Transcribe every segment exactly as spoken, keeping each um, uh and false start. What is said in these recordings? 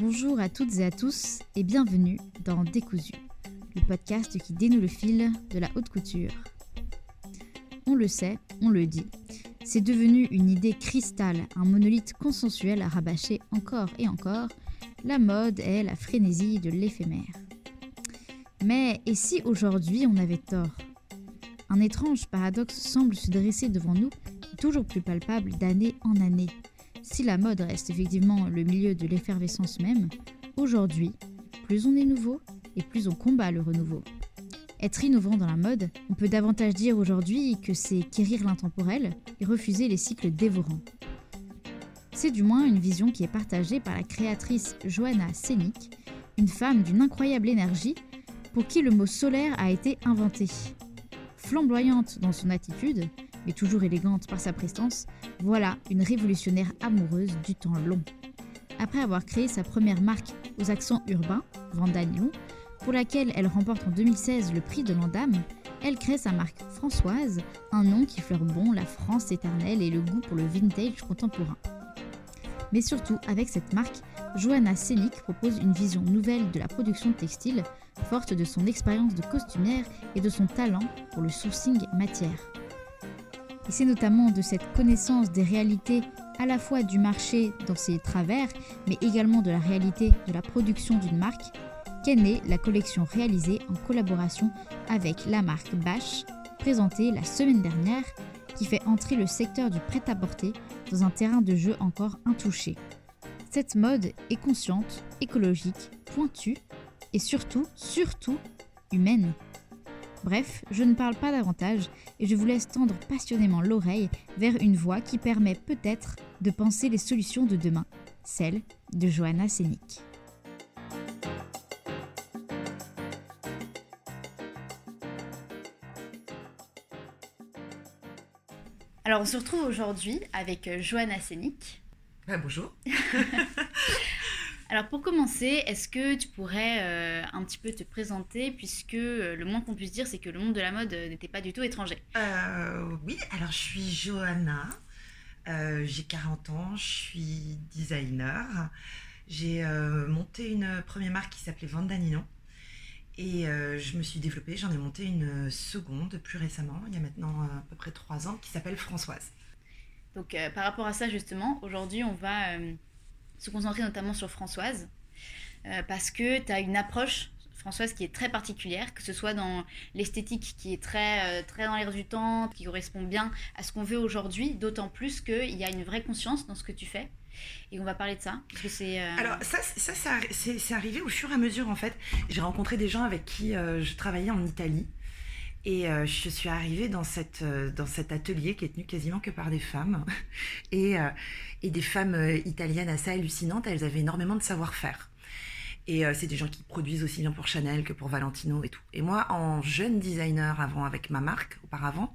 Bonjour à toutes et à tous et bienvenue dans Décousu, le podcast qui dénoue le fil de la haute couture. On le sait, on le dit, c'est devenu une idée cristal, un monolithe consensuel à rabâcher encore et encore. La mode est la frénésie de l'éphémère. Mais et si aujourd'hui on avait tort ? Un étrange paradoxe semble se dresser devant nous, toujours plus palpable d'année en année. Si la mode reste effectivement le milieu de l'effervescence même, aujourd'hui, plus on est nouveau et plus on combat le renouveau. Être innovant dans la mode, on peut davantage dire aujourd'hui que c'est quérir l'intemporel et refuser les cycles dévorants. C'est du moins une vision qui est partagée par la créatrice Johanna Senik, une femme d'une incroyable énergie pour qui le mot solaire a été inventé. Flamboyante dans son attitude, mais toujours élégante par sa prestance, voilà une révolutionnaire amoureuse du temps long. Après avoir créé sa première marque aux accents urbains, Vendagnon, pour laquelle elle remporte en deux mille seize le prix de l'Andame, elle crée sa marque Françoise, un nom qui fleure bon la France éternelle et le goût pour le vintage contemporain. Mais surtout, avec cette marque, Johanna Senik propose une vision nouvelle de la production textile, forte de son expérience de costumière et de son talent pour le sourcing matière. Et c'est notamment de cette connaissance des réalités à la fois du marché dans ses travers, mais également de la réalité de la production d'une marque, qu'est née la collection réalisée en collaboration avec la marque ba&sh, présentée la semaine dernière, qui fait entrer le secteur du prêt-à-porter dans un terrain de jeu encore intouché. Cette mode est consciente, écologique, pointue et surtout, surtout, humaine. Bref, je ne parle pas davantage et je vous laisse tendre passionnément l'oreille vers une voie qui permet peut-être de penser les solutions de demain, celle de Johanna Senik. Alors on se retrouve aujourd'hui avec Johanna Senik. Ah, bonjour. Alors pour commencer, est-ce que tu pourrais euh, un petit peu te présenter, puisque euh, le moins qu'on puisse dire, c'est que le monde de la mode euh, n'était pas du tout étranger. Euh, oui, alors je suis Johanna, euh, j'ai quarante ans, je suis designer. J'ai euh, monté une première marque qui s'appelait Vendagnon et euh, je me suis développée, j'en ai monté une seconde plus récemment, il y a maintenant à peu près trois ans, qui s'appelle Françoise. Donc euh, par rapport à ça justement, aujourd'hui on va... Euh, se concentrer notamment sur Françoise, euh, parce que tu as une approche, Françoise, qui est très particulière, que ce soit dans l'esthétique qui est très, euh, très dans l'air du temps, qui correspond bien à ce qu'on veut aujourd'hui, d'autant plus qu'il y a une vraie conscience dans ce que tu fais. Et on va parler de ça, parce que c'est... Euh... Alors ça, ça, ça c'est, c'est arrivé au fur et à mesure, en fait. J'ai rencontré des gens avec qui euh, je travaillais en Italie, et euh, je suis arrivée dans, cette, euh, dans cet atelier qui est tenu quasiment que par des femmes et, euh, et des femmes euh, italiennes assez hallucinantes. Elles avaient énormément de savoir-faire et euh, c'est des gens qui produisent aussi bien pour Chanel que pour Valentino et tout. Et moi, en jeune designer avant avec ma marque auparavant,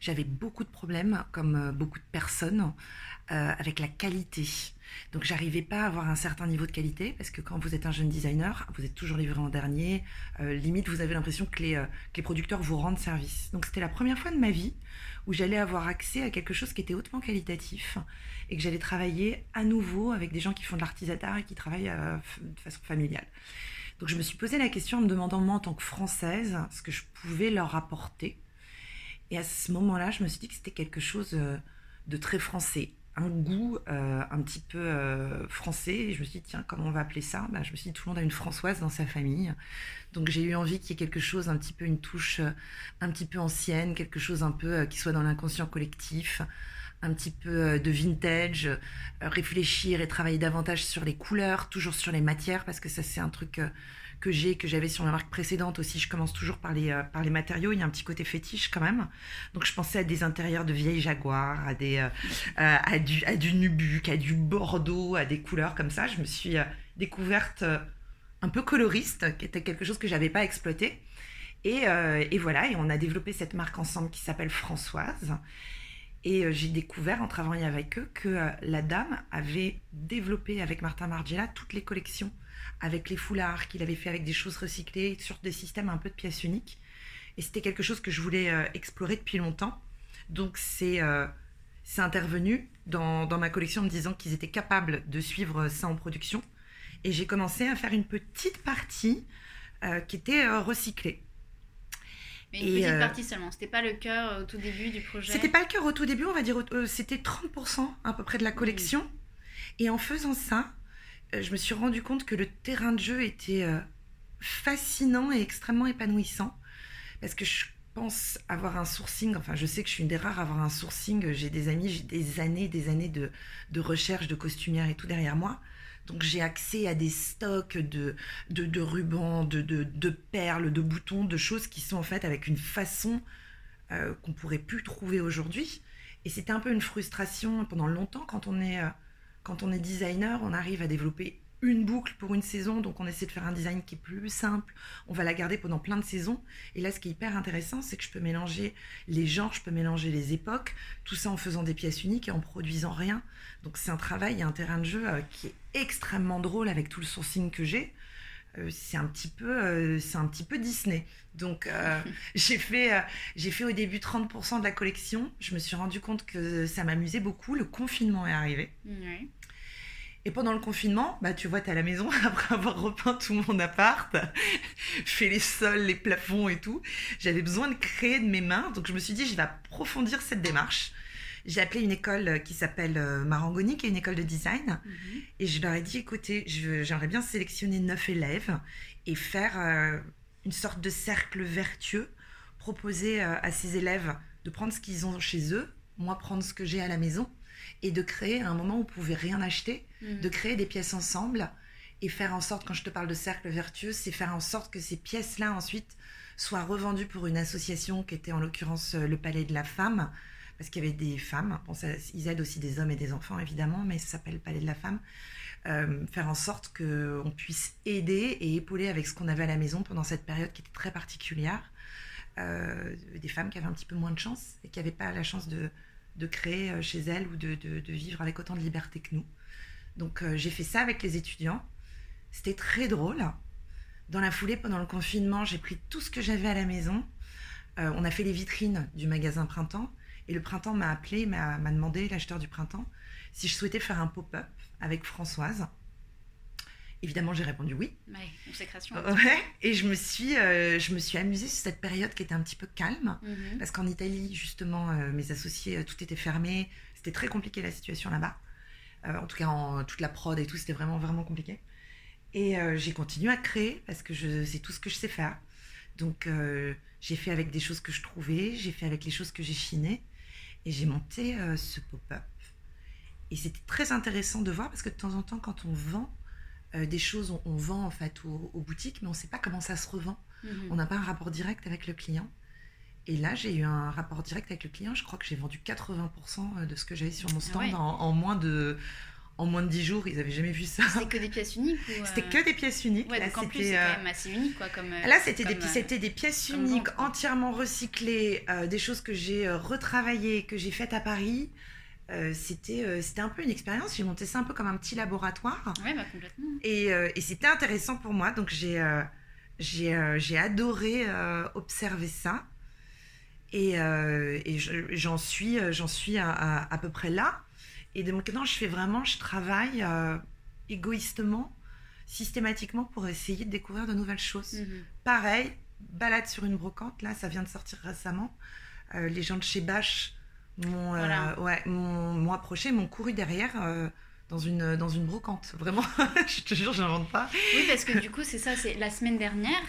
j'avais beaucoup de problèmes comme euh, beaucoup de personnes euh, avec la qualité. Donc j'arrivais pas à avoir un certain niveau de qualité parce que quand vous êtes un jeune designer, vous êtes toujours livré en dernier, euh, limite vous avez l'impression que les, euh, que les producteurs vous rendent service. Donc c'était la première fois de ma vie où j'allais avoir accès à quelque chose qui était hautement qualitatif et que j'allais travailler à nouveau avec des gens qui font de l'artisanat et qui travaillent euh, de façon familiale. Donc je me suis posé la question en me demandant moi en tant que française ce que je pouvais leur apporter. Et à ce moment-là, je me suis dit que c'était quelque chose de très français. Un goût euh, un petit peu euh, français. Et je me suis dit, tiens, comment on va appeler ça ? Ben, je me suis dit, tout le monde a une Françoise dans sa famille. Donc j'ai eu envie qu'il y ait quelque chose, un petit peu une touche euh, un petit peu ancienne, quelque chose un peu euh, qui soit dans l'inconscient collectif, un petit peu euh, de vintage, euh, réfléchir et travailler davantage sur les couleurs, toujours sur les matières, parce que ça c'est un truc euh, que j'ai, que j'avais sur ma marque précédente aussi. Je commence toujours par les, euh, par les matériaux, il y a un petit côté fétiche quand même. Donc je pensais à des intérieurs de vieilles jaguars, à des... Euh, euh, à des à du nubuck, à du bordeaux, à des couleurs comme ça. Je me suis euh, découverte euh, un peu coloriste, qui était quelque chose que je n'avais pas exploité. Et, euh, et voilà, et on a développé cette marque ensemble qui s'appelle Françoise. Et euh, j'ai découvert en travaillant avec eux que euh, la dame avait développé avec Martin Margiela toutes les collections, avec les foulards qu'il avait fait avec des choses recyclées, sur des systèmes un peu de pièces uniques. Et c'était quelque chose que je voulais euh, explorer depuis longtemps. Donc c'est... Euh, C'est intervenu dans, dans ma collection en me disant qu'ils étaient capables de suivre ça en production Et j'ai commencé à faire une petite partie euh, qui était euh, recyclée. Mais une et, petite euh, partie seulement, c'était pas le cœur au tout début du projet? C'était pas le cœur au tout début, on va dire, euh, c'était trente pour cent à peu près de la collection. Mmh. Et en faisant ça, euh, je me suis rendu compte que le terrain de jeu était euh, fascinant et extrêmement épanouissant. Parce que je pense avoir un sourcing, enfin je sais que je suis une des rares à avoir un sourcing, j'ai des amis, j'ai des années, des années de, de recherche, de costumière et tout derrière moi. Donc j'ai accès à des stocks de, de, de rubans, de, de, de perles, de boutons, de choses qui sont en fait avec une façon euh, qu'on ne pourrait plus trouver aujourd'hui. Et c'était un peu une frustration pendant longtemps. Quand on est, euh, quand on est designer, on arrive à développer une boucle pour une saison, donc on essaie de faire un design qui est plus simple, on va la garder pendant plein de saisons. Et là, ce qui est hyper intéressant, c'est que je peux mélanger les genres, je peux mélanger les époques, tout ça en faisant des pièces uniques et en produisant rien. Donc c'est un travail et un terrain de jeu euh, qui est extrêmement drôle avec tout le sourcing que j'ai. Euh, c'est un petit peu, euh, c'est un petit peu Disney. Donc euh, j'ai fait, euh, j'ai fait au début trente pour cent de la collection. Je me suis rendu compte que ça m'amusait beaucoup. Le confinement est arrivé. Oui. Et pendant le confinement, bah, tu vois, t'es à la maison, après avoir repeint tout mon appart, fait les sols, les plafonds et tout, j'avais besoin de créer de mes mains. Donc je me suis dit, je vais approfondir cette démarche. J'ai appelé une école qui s'appelle Marangoni, qui est une école de design. Mm-hmm. Et je leur ai dit, écoutez, je, j'aimerais bien sélectionner neuf élèves et faire euh, une sorte de cercle vertueux, proposer euh, à ces élèves de prendre ce qu'ils ont chez eux, moi prendre ce que j'ai à la maison, et de créer à un moment où on ne pouvait rien acheter, mmh. de créer des pièces ensemble et faire en sorte, quand je te parle de cercle vertueux, c'est faire en sorte que ces pièces-là ensuite soient revendues pour une association qui était en l'occurrence le Palais de la Femme, parce qu'il y avait des femmes, bon, ça, ils aident aussi des hommes et des enfants évidemment, mais ça s'appelle Palais de la Femme, euh, faire en sorte qu'on puisse aider et épauler avec ce qu'on avait à la maison pendant cette période qui était très particulière, euh, des femmes qui avaient un petit peu moins de chance et qui n'avaient pas la chance de... de créer chez elle ou de, de, de vivre avec autant de liberté que nous. Donc euh, j'ai fait ça avec les étudiants. C'était très drôle. Dans la foulée, pendant le confinement, j'ai pris tout ce que j'avais à la maison. Euh, on a fait les vitrines du magasin Printemps. Et le Printemps m'a appelé, m'a, m'a demandé, l'acheteur du Printemps, si je souhaitais faire un pop-up avec Françoise. Évidemment, j'ai répondu oui. Oui, consécration. Ouais. Et je me suis, euh, je me suis amusée sur cette période qui était un petit peu calme, mmh. parce qu'en Italie, justement, euh, mes associés, euh, tout était fermé. C'était très compliqué la situation là-bas. Euh, en tout cas, en, toute la prod et tout, c'était vraiment, vraiment compliqué. Et euh, j'ai continué à créer parce que je, c'est tout ce que je sais faire. Donc, euh, j'ai fait avec des choses que je trouvais, j'ai fait avec les choses que j'ai chinées, et j'ai monté euh, ce pop-up. Et c'était très intéressant de voir parce que de temps en temps, quand on vend Euh, des choses, on, on vend en fait aux, aux boutiques, mais on ne sait pas comment ça se revend. Mmh. On n'a pas un rapport direct avec le client. Et là, j'ai eu un rapport direct avec le client. Je crois que j'ai vendu quatre-vingts pour cent de ce que j'avais sur mon stand ah ouais. en, en, moins de, en moins de dix jours. Ils n'avaient jamais vu ça. C'était que des pièces uniques ou euh... C'était que des pièces uniques. Ouais, là, donc en plus, c'est quand même assez unique. Quoi, comme, là, c'était, comme, des, c'était des pièces uniques, vente, entièrement recyclées, euh, des choses que j'ai euh, retravaillées, que j'ai faites à Paris. Euh, c'était, euh, c'était un peu une expérience, j'ai monté ça un peu comme un petit laboratoire. Oui, bah complètement. Et, euh, et c'était intéressant pour moi, donc j'ai, euh, j'ai, euh, j'ai adoré euh, observer ça. Et, euh, et je, j'en suis, j'en suis à, à, à peu près là. Et donc maintenant, je fais vraiment, je travaille euh, égoïstement, systématiquement pour essayer de découvrir de nouvelles choses. Mmh. Pareil, balade sur une brocante, là, ça vient de sortir récemment. Euh, les gens de chez ba et sh Mon, voilà. euh, ouais, mon, m'ont approché, m'ont couru derrière euh, dans, une, dans une brocante. Vraiment, je te jure, je n'invente pas. Oui, parce que du coup, c'est ça, c'est la semaine dernière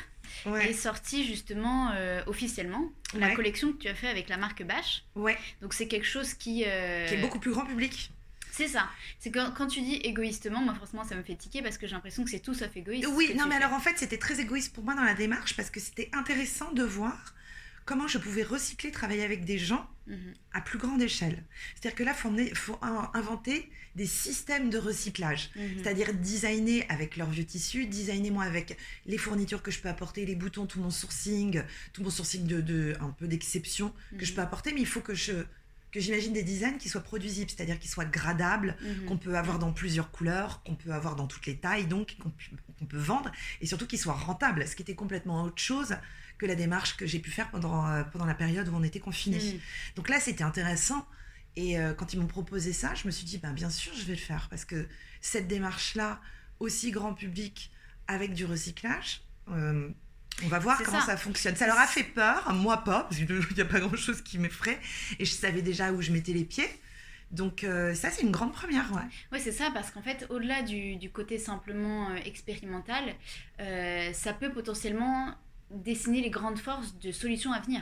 ouais. est sortie justement euh, officiellement ouais. la collection que tu as fait avec la marque ba et sh. Ouais. Donc c'est quelque chose qui... Euh... Qui est beaucoup plus grand public. C'est ça. C'est quand, quand tu dis égoïstement, moi forcément ça me fait tiquer parce que j'ai l'impression que c'est tout sauf égoïste. Oui, non mais fais. alors en fait c'était très égoïste pour moi dans la démarche parce que c'était intéressant de voir comment je pouvais recycler, travailler avec des gens mmh. à plus grande échelle. C'est-à-dire que là, il faut, faut inventer des systèmes de recyclage. Mmh. C'est-à-dire designer avec leurs vieux tissus, designer moi avec les fournitures que je peux apporter, les boutons, tout mon sourcing, tout mon sourcing de, de, un peu d'exception mmh. que je peux apporter. Mais il faut que, je, que j'imagine des designs qui soient produisibles, c'est-à-dire qui soient gradables, mmh. qu'on peut avoir dans plusieurs couleurs, qu'on peut avoir dans toutes les tailles, donc qu'on, qu'on peut vendre, et surtout qu'ils soient rentables, ce qui était complètement autre chose que la démarche que j'ai pu faire pendant, euh, pendant la période où on était confinés. Mmh. Donc là, c'était intéressant. Et euh, quand ils m'ont proposé ça, je me suis dit, ben, bien sûr, je vais le faire. Parce que cette démarche-là, aussi grand public avec du recyclage. Euh, on va voir comment ça. ça fonctionne. Ça leur a fait peur, moi pas, parce qu'il n'y a pas grand-chose qui m'effraie. Et je savais déjà où je mettais les pieds. Donc euh, ça, c'est une grande première. Ouais, ouais c'est ça, parce qu'en fait, au-delà du, du côté simplement euh, expérimental, euh, ça peut potentiellement dessiner les grandes forces de solutions à venir.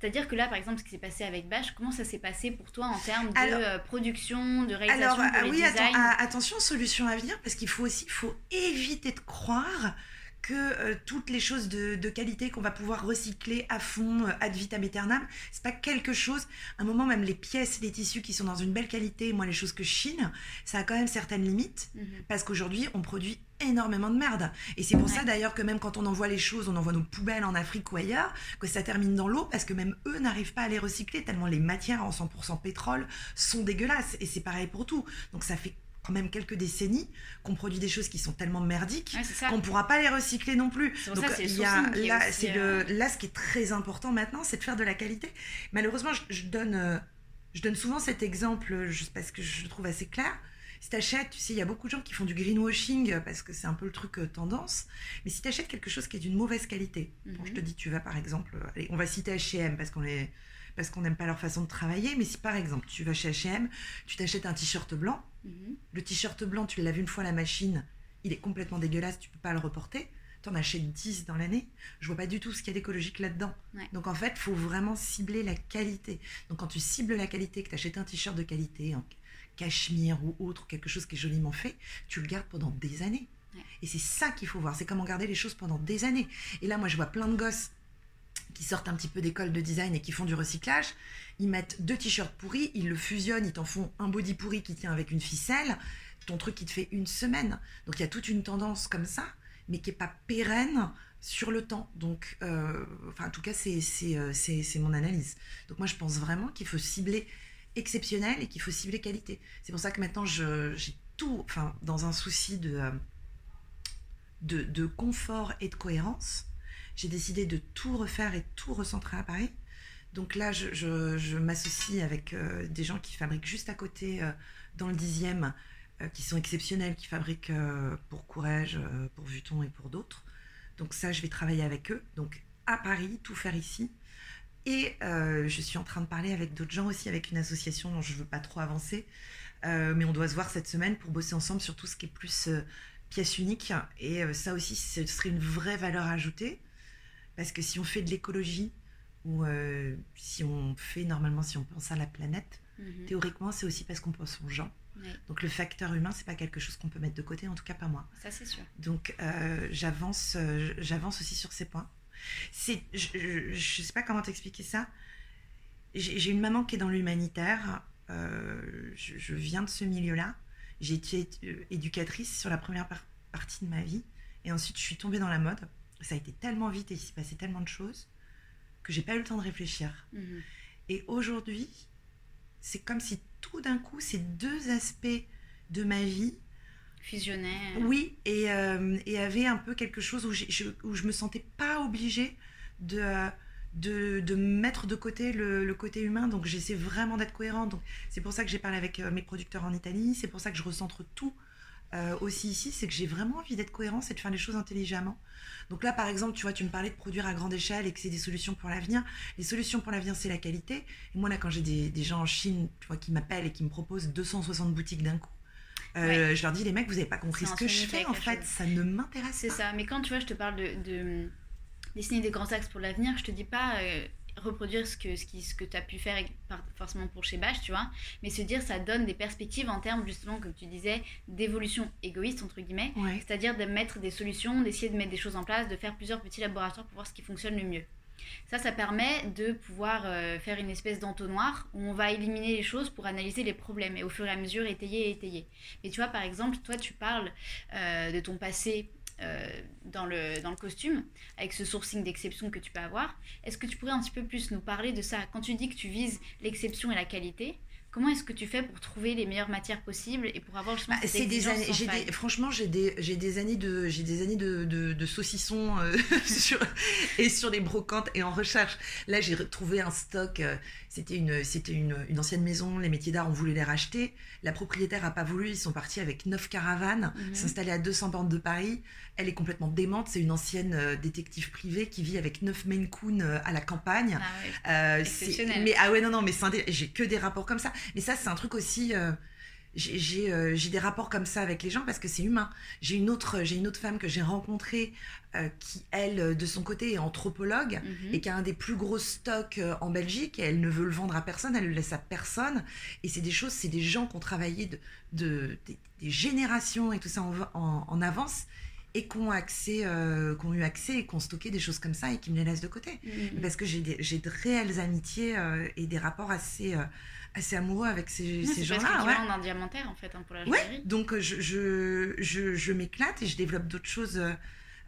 C'est-à-dire que là, par exemple, ce qui s'est passé avec ba&sh, comment ça s'est passé pour toi en termes de alors, euh, production, de réalisation, alors, pour les oui, designs atten- Attention, solutions à venir, parce qu'il faut aussi faut éviter de croire que euh, toutes les choses de, de qualité qu'on va pouvoir recycler à fond, euh, ad vitam aeternam, c'est pas quelque chose... À un moment, même les pièces, les tissus qui sont dans une belle qualité, moi, les choses que je chine, ça a quand même certaines limites, mm-hmm. parce qu'aujourd'hui, on produit énormément de merde. Et c'est pour ouais. ça d'ailleurs que même quand on envoie les choses, on envoie nos poubelles en Afrique ou ailleurs, que ça termine dans l'eau parce que même eux n'arrivent pas à les recycler tellement les matières en cent pour cent pétrole sont dégueulasses. Et c'est pareil pour tout. Donc ça fait quand même quelques décennies qu'on produit des choses qui sont tellement merdiques ouais, qu'on ne pourra pas les recycler non plus. C'est Donc ça, il y a là, aussi, c'est euh... le, là ce qui est très important maintenant, c'est de faire de la qualité. Malheureusement, je, je, donne, je donne souvent cet exemple parce que je le trouve assez clair. Si t'achètes, tu sais, il y a beaucoup de gens qui font du greenwashing parce que c'est un peu le truc euh, tendance. Mais si t'achètes quelque chose qui est d'une mauvaise qualité, mm-hmm. bon, je te dis, tu vas par exemple, euh, allez, on va citer H et M parce qu'on est, parce qu'on n'aime pas leur façon de travailler. Mais si par exemple, tu vas chez H et M, tu t'achètes un t-shirt blanc, mm-hmm. le t-shirt blanc, tu l'as vu une fois à la machine, il est complètement dégueulasse, tu peux pas le reporter. T'en achètes dix dans l'année, je vois pas du tout ce qu'il y a d'écologique là-dedans. Ouais. Donc en fait, faut vraiment cibler la qualité. Donc quand tu cibles la qualité, que t'achètes un t-shirt de qualité, en cachemire ou autre, quelque chose qui est joliment fait, tu le gardes pendant des années. Ouais. Et c'est ça qu'il faut voir, c'est comment garder les choses pendant des années. Et là, moi, je vois plein de gosses qui sortent un petit peu d'école de design et qui font du recyclage. Ils mettent deux t-shirts pourris, ils le fusionnent, ils t'en font un body pourri qui tient avec une ficelle, ton truc, il te fait une semaine. Donc, il y a toute une tendance comme ça, mais qui n'est pas pérenne sur le temps. Donc, euh, enfin, en tout cas, c'est, c'est, c'est, c'est mon analyse. Donc, moi, je pense vraiment qu'il faut cibler exceptionnel et qu'il faut cibler qualité. C'est pour ça que maintenant je, j'ai tout, enfin, dans un souci de, de, de confort et de cohérence, j'ai décidé de tout refaire et tout recentrer à Paris. Donc là, je, je, je m'associe avec euh, des gens qui fabriquent juste à côté, euh, dans le dixième, euh, qui sont exceptionnels, qui fabriquent euh, pour Courrèges, euh, pour Vuitton et pour d'autres. Donc ça, je vais travailler avec eux. Donc à Paris, tout faire ici. Et euh, je suis en train de parler avec d'autres gens aussi, avec une association dont je ne veux pas trop avancer, euh, mais on doit se voir cette semaine pour bosser ensemble sur tout ce qui est plus euh, pièce unique. Et euh, ça aussi, ce serait une vraie valeur ajoutée, parce que si on fait de l'écologie, ou euh, si on fait normalement, si on pense à la planète, mm-hmm. théoriquement, c'est aussi parce qu'on pense aux gens. Oui. Donc le facteur humain, c'est pas quelque chose qu'on peut mettre de côté, en tout cas pas moi. Ça, c'est sûr. Donc euh, j'avance, euh, j'avance aussi sur ces points. C'est, je, je sais pas comment t'expliquer ça. J'ai, j'ai une maman qui est dans l'humanitaire. Euh, je, je viens de ce milieu-là. J'ai été éducatrice sur la première par- partie de ma vie. Et ensuite, je suis tombée dans la mode. Ça a été tellement vite et il s'est passé tellement de choses que j'ai pas eu le temps de réfléchir. Mmh. Et aujourd'hui, c'est comme si tout d'un coup, ces deux aspects de ma vie fusionnait. Oui, et, euh, et avait un peu quelque chose où, je, où je me sentais pas obligée de, de, de mettre de côté le, le côté humain. Donc j'essaie vraiment d'être cohérente. Donc, c'est pour ça que j'ai parlé avec mes producteurs en Italie. C'est pour ça que je recentre tout euh, aussi ici. C'est que j'ai vraiment envie d'être cohérente et de faire les choses intelligemment. Donc là, par exemple, tu vois, tu me parlais de produire à grande échelle et que c'est des solutions pour l'avenir. Les solutions pour l'avenir, c'est la qualité. Et moi, là, quand j'ai des, des gens en Chine, tu vois, qui m'appellent et qui me proposent deux cent soixante boutiques d'un coup, Euh, ouais. je leur dis, les mecs, vous n'avez pas compris ce que je fais, en fait, chose. Ça ne m'intéresse c'est pas. C'est ça, mais quand tu vois, je te parle de, de dessiner des grands axes pour l'avenir, je te dis pas euh, reproduire ce que, ce qui, ce que tu as pu faire par, forcément pour chez ba&sh, tu vois, mais se dire, ça donne des perspectives en termes, justement, comme tu disais, d'évolution égoïste, entre guillemets, ouais. c'est-à-dire de mettre des solutions, d'essayer de mettre des choses en place, de faire plusieurs petits laboratoires pour voir ce qui fonctionne le mieux. Ça, ça permet de pouvoir euh, faire une espèce d'entonnoir où on va éliminer les choses pour analyser les problèmes et au fur et à mesure étayer et étayer. Mais tu vois, par exemple, toi, tu parles euh, de ton passé euh, dans le, dans le costume, avec ce sourcing d'exception que tu peux avoir. Est-ce que tu pourrais un petit peu plus nous parler de ça ? Quand tu dis que tu vises l'exception et la qualité, Comment est-ce que tu fais pour trouver les meilleures matières possibles et pour avoir justement bah, cette exigence des années, j'ai des, Franchement, j'ai des, j'ai des années de, j'ai des années de, de, de saucissons euh, sur, et sur les brocantes et en recherche. Là, j'ai retrouvé un stock. Euh, c'était une, c'était une, une ancienne maison. Les métiers d'art ont voulu les racheter. La propriétaire n'a pas voulu. Ils sont partis avec neuf caravanes, mmh. s'installer à deux cents bornes de Paris. Elle est complètement démente. C'est une ancienne euh, détective privée qui vit avec neuf Maine Coon euh, à la campagne. Ah, ouais. euh, Exceptionnel. C'est, mais, ah ouais, non, non, mais c'est un dé- j'ai que des rapports comme ça. Mais ça, c'est un truc aussi... Euh, j'ai, j'ai, euh, j'ai des rapports comme ça avec les gens parce que c'est humain. J'ai une autre, j'ai une autre femme que j'ai rencontrée euh, qui, elle, de son côté, est anthropologue mm-hmm. et qui a un des plus gros stocks euh, en Belgique. Et elle ne veut le vendre à personne, elle le laisse à personne. Et c'est des choses, c'est des gens qui ont travaillé de, de, des, des générations et tout ça en, en, en avance et qui ont, accès, euh, qui ont eu accès et qui ont stocké des choses comme ça et qui me les laissent de côté. Mm-hmm. Parce que j'ai, des, j'ai de réelles amitiés euh, et des rapports assez... Euh, assez amoureux avec ces, oui, ces gens-là. C'est parce que tu ouais. vas en un diamantaire, en fait, hein, pour la joaillerie. Ouais, donc je, je, je, je m'éclate et je développe d'autres choses,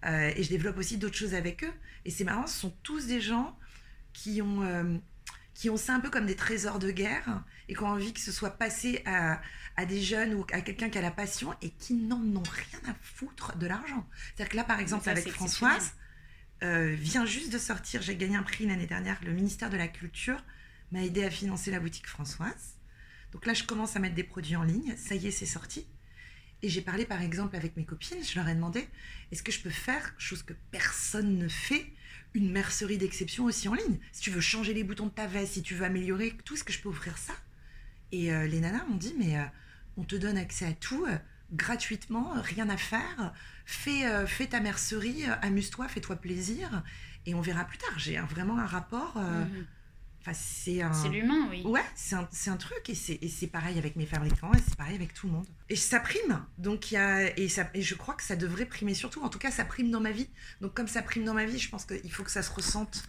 euh, et je développe aussi d'autres choses avec eux. Et c'est marrant, ce sont tous des gens qui ont, euh, qui ont ça un peu comme des trésors de guerre et qui ont envie que ce soit passé à, à des jeunes ou à quelqu'un qui a la passion et qui n'en ont rien à foutre de l'argent. C'est-à-dire que là, par exemple, ça, avec Françoise, euh, vient juste de sortir, j'ai gagné un prix l'année dernière, le ministère de la Culture m'a aidé à financer la boutique Françoise. Donc là, je commence à mettre des produits en ligne. Ça y est, c'est sorti. Et j'ai parlé, par exemple, avec mes copines. Je leur ai demandé, est-ce que je peux faire, chose que personne ne fait, une mercerie d'exception aussi en ligne ? Si tu veux changer les boutons de ta veste, si tu veux améliorer tout, est-ce que je peux offrir ça ? Et euh, les nanas m'ont dit, mais euh, on te donne accès à tout, euh, gratuitement, rien à faire. Fais, euh, fais ta mercerie, euh, amuse-toi, fais-toi plaisir. Et on verra plus tard. J'ai euh, vraiment un rapport... Euh, mmh. Enfin, c'est, un... c'est l'humain, oui. Ouais, c'est un, c'est un truc. Et c'est, et c'est pareil avec mes fabricants, et c'est pareil avec tout le monde. Et ça prime. Donc, y a, et, ça, et je crois que ça devrait primer surtout. En tout cas, ça prime dans ma vie. Donc, comme ça prime dans ma vie, je pense qu'il faut que ça se ressente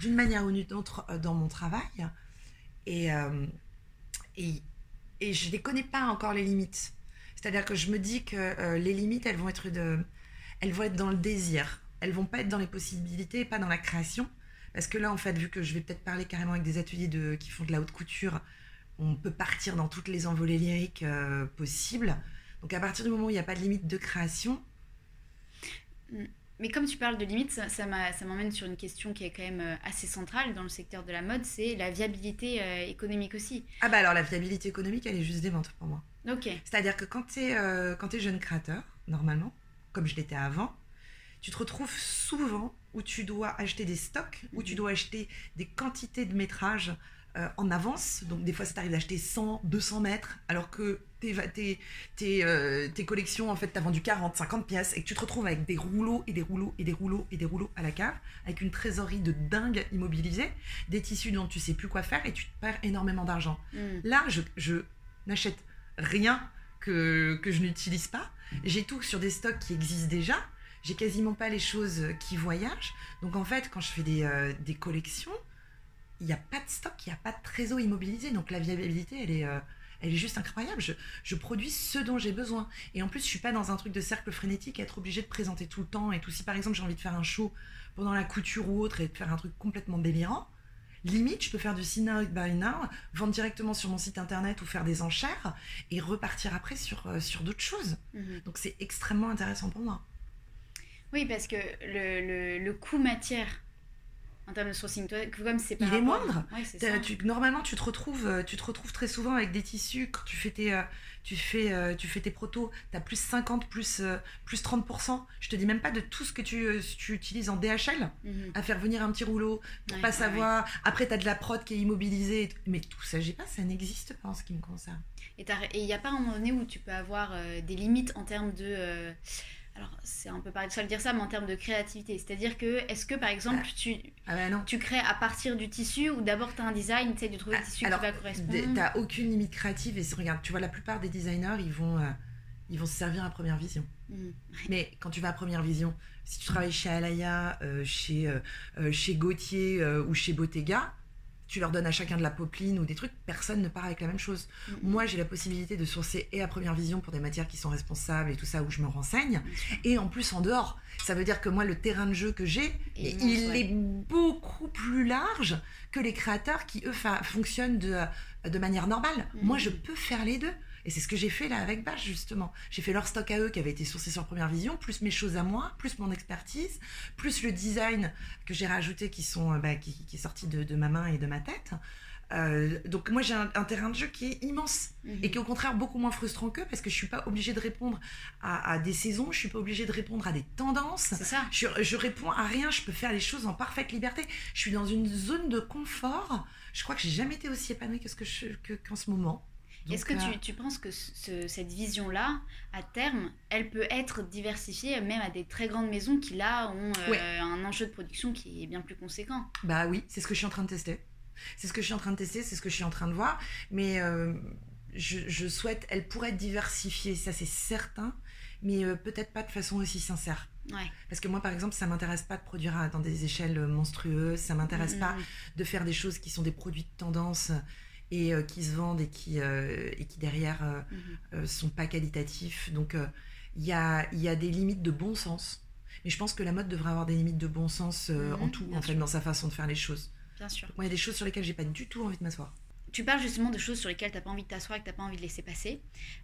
d'une manière ou d'une autre dans mon travail. Et, euh, et, et je ne connais pas encore les limites. C'est-à-dire que je me dis que euh, les limites, elles vont, être de, elles vont être dans le désir. Elles ne vont pas être dans les possibilités, pas dans la création. Parce que là, en fait, vu que je vais peut-être parler carrément avec des ateliers de, qui font de la haute couture, on peut partir dans toutes les envolées lyriques euh, possibles. Donc, à partir du moment où il n'y a pas de limite de création... Mais comme tu parles de limite, ça, ça, m'a, ça m'emmène sur une question qui est quand même assez centrale dans le secteur de la mode, c'est la viabilité euh, économique aussi. Ah bah alors, la viabilité économique, elle est juste démente pour moi. Ok. C'est-à-dire que quand tu es euh, quand tu es jeune créateur, normalement, comme je l'étais avant, tu te retrouves souvent où tu dois acheter des stocks, où mmh. tu dois acheter des quantités de métrages euh, en avance. Donc, des fois, ça t'arrive d'acheter cent, deux cents mètres, alors que tes, tes, tes, euh, tes collections, en fait, t'as vendu quarante, cinquante pièces et que tu te retrouves avec des rouleaux et des rouleaux et des rouleaux et des rouleaux à la cave, avec une trésorerie de dingue immobilisée, des tissus dont tu sais plus quoi faire et tu te perds énormément d'argent. Mmh. Là, je, je n'achète rien que, que je n'utilise pas. J'ai tout sur des stocks qui existent déjà. J'ai quasiment pas les choses qui voyagent. Donc en fait, quand je fais des, euh, des collections, il n'y a pas de stock, il n'y a pas de trésor immobilisé. Donc la viabilité, elle est, euh, elle est juste incroyable. Je, je produis ce dont j'ai besoin. Et en plus, je ne suis pas dans un truc de cercle frénétique à être obligée de présenter tout le temps. Et tout. Si par exemple, j'ai envie de faire un show pendant la couture ou autre et de faire un truc complètement délirant, limite, je peux faire du now by now, vendre directement sur mon site internet ou faire des enchères et repartir après sur, euh, sur d'autres choses. Mmh. Donc c'est extrêmement intéressant pour moi. Oui, parce que le, le, le coût matière en termes de sourcing, toi, comme c'est pas il rapport, est moindre. Ouais, c'est tu, normalement, tu te retrouves, tu te retrouves très souvent avec des tissus quand tu fais tes, tu fais, tu fais tes protos, t'as plus cinquante, plus, plus trente pour cent. Je te dis même pas de tout ce que tu, tu utilises en D H L mm-hmm. à faire venir un petit rouleau pour ouais, pas ouais, savoir. Ouais. Après, t'as de la prod qui est immobilisée, mais tout ça, j'ai pas, ça n'existe pas en ce qui me concerne. Et il y a pas un moment donné où tu peux avoir euh, des limites en termes de euh... Alors, c'est un peu paradoxal de dire ça, mais en termes de créativité. C'est-à-dire que, est-ce que, par exemple, ah, tu, ah ben tu crées à partir du tissu ou d'abord tu as un design, tu sais, de trouver ah, le tissu alors, qui va correspondre. Tu n'as aucune limite créative. Et regarde, tu vois, la plupart des designers, ils vont, euh, ils vont se servir à Première Vision. Mmh. Mais quand tu vas à Première Vision, si tu travailles chez Alaïa, euh, chez, euh, chez Gauthier euh, ou chez Bottega, tu leur donnes à chacun de la popeline ou des trucs, personne ne part avec la même chose. Mmh. Moi, j'ai la possibilité de sourcer et à première vision pour des matières qui sont responsables et tout ça, où je me renseigne. Mmh. Et en plus, en dehors, ça veut dire que moi, le terrain de jeu que j'ai, il ouais. est beaucoup plus large que les créateurs qui, eux, fonctionnent de, de manière normale. Mmh. Moi, je peux faire les deux. Et c'est ce que j'ai fait là avec ba&sh, justement. J'ai fait leur stock à eux qui avait été sourcé sur Première Vision, plus mes choses à moi, plus mon expertise, plus le design que j'ai rajouté qui, sont, bah, qui, qui est sorti de, de ma main et de ma tête. Euh, donc moi j'ai un, un terrain de jeu qui est immense mmh. et qui est au contraire beaucoup moins frustrant qu'eux parce que je suis pas obligée de répondre à, à des saisons, je suis pas obligée de répondre à des tendances. C'est ça. Je, je réponds à rien, je peux faire les choses en parfaite liberté. Je suis dans une zone de confort. Je crois que j'ai jamais été aussi épanouie que ce que je, que, qu'en ce moment. Donc, Est-ce que euh... tu, tu penses que ce, cette vision-là, à terme, elle peut être diversifiée même à des très grandes maisons qui, là, ont euh, ouais. un enjeu de production qui est bien plus conséquent? Bah oui, c'est ce que je suis en train de tester. C'est ce que je suis en train de tester, c'est ce que je suis en train de voir. Mais euh, je, je souhaite, elle pourrait être diversifiée, ça c'est certain, mais euh, peut-être pas de façon aussi sincère. Ouais. Parce que moi, par exemple, ça m'intéresse pas de produire à, dans des échelles monstrueuses, ça m'intéresse mmh. pas de faire des choses qui sont des produits de tendance... et euh, qui se vendent et qui, euh, et qui derrière euh, mm-hmm. euh, sont pas qualitatifs. Donc il euh, y, a, y a des limites de bon sens. Mais je pense que la mode devrait avoir des limites de bon sens euh, mm-hmm. en tout, en fait, dans sa façon de faire les choses. Bien sûr. Moi, il y a des choses sur lesquelles j'ai pas du tout envie de m'asseoir. Tu parles justement de choses sur lesquelles t'as pas envie de t'asseoir et que t'as pas envie de laisser passer.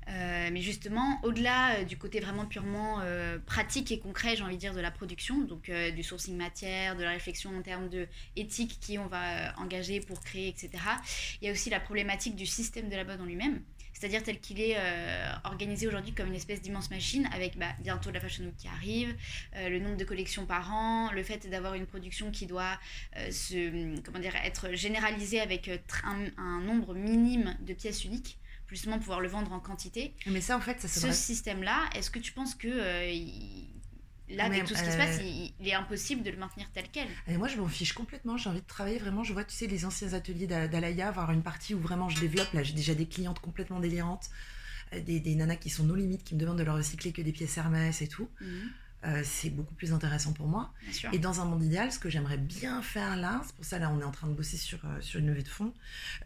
Euh, mais justement, au-delà euh, du côté vraiment purement euh, pratique et concret, j'ai envie de dire, de la production, donc euh, du sourcing matière, de la réflexion en termes d'éthique qui on va euh, engager pour créer, et cetera. Il y a aussi la problématique du système de la mode en lui-même, c'est-à-dire tel qu'il est euh, organisé aujourd'hui comme une espèce d'immense machine avec bah, bientôt de la fashion week qui arrive, euh, le nombre de collections par an, le fait d'avoir une production qui doit euh, se, comment dire, être généralisée avec un, un nombre minime de pièces uniques, plus justement pouvoir le vendre en quantité. Mais ça en fait, ça se Ce système-là, est-ce que tu penses que... Euh, il... Là, mais avec tout ce qui euh... se passe, il, il est impossible de le maintenir tel quel. Et moi, je m'en fiche complètement. J'ai envie de travailler vraiment. Je vois, tu sais, les anciens ateliers d'Alaïa, avoir une partie où vraiment je développe. Là, j'ai déjà des clientes complètement délirantes, des, des nanas qui sont nos limites, qui me demandent de leur recycler que des pièces Hermès et tout. Mmh. Euh, c'est beaucoup plus intéressant pour moi. Et dans un monde idéal, ce que j'aimerais bien faire là, c'est pour ça là, on est en train de bosser sur, euh, sur une levée de fonds.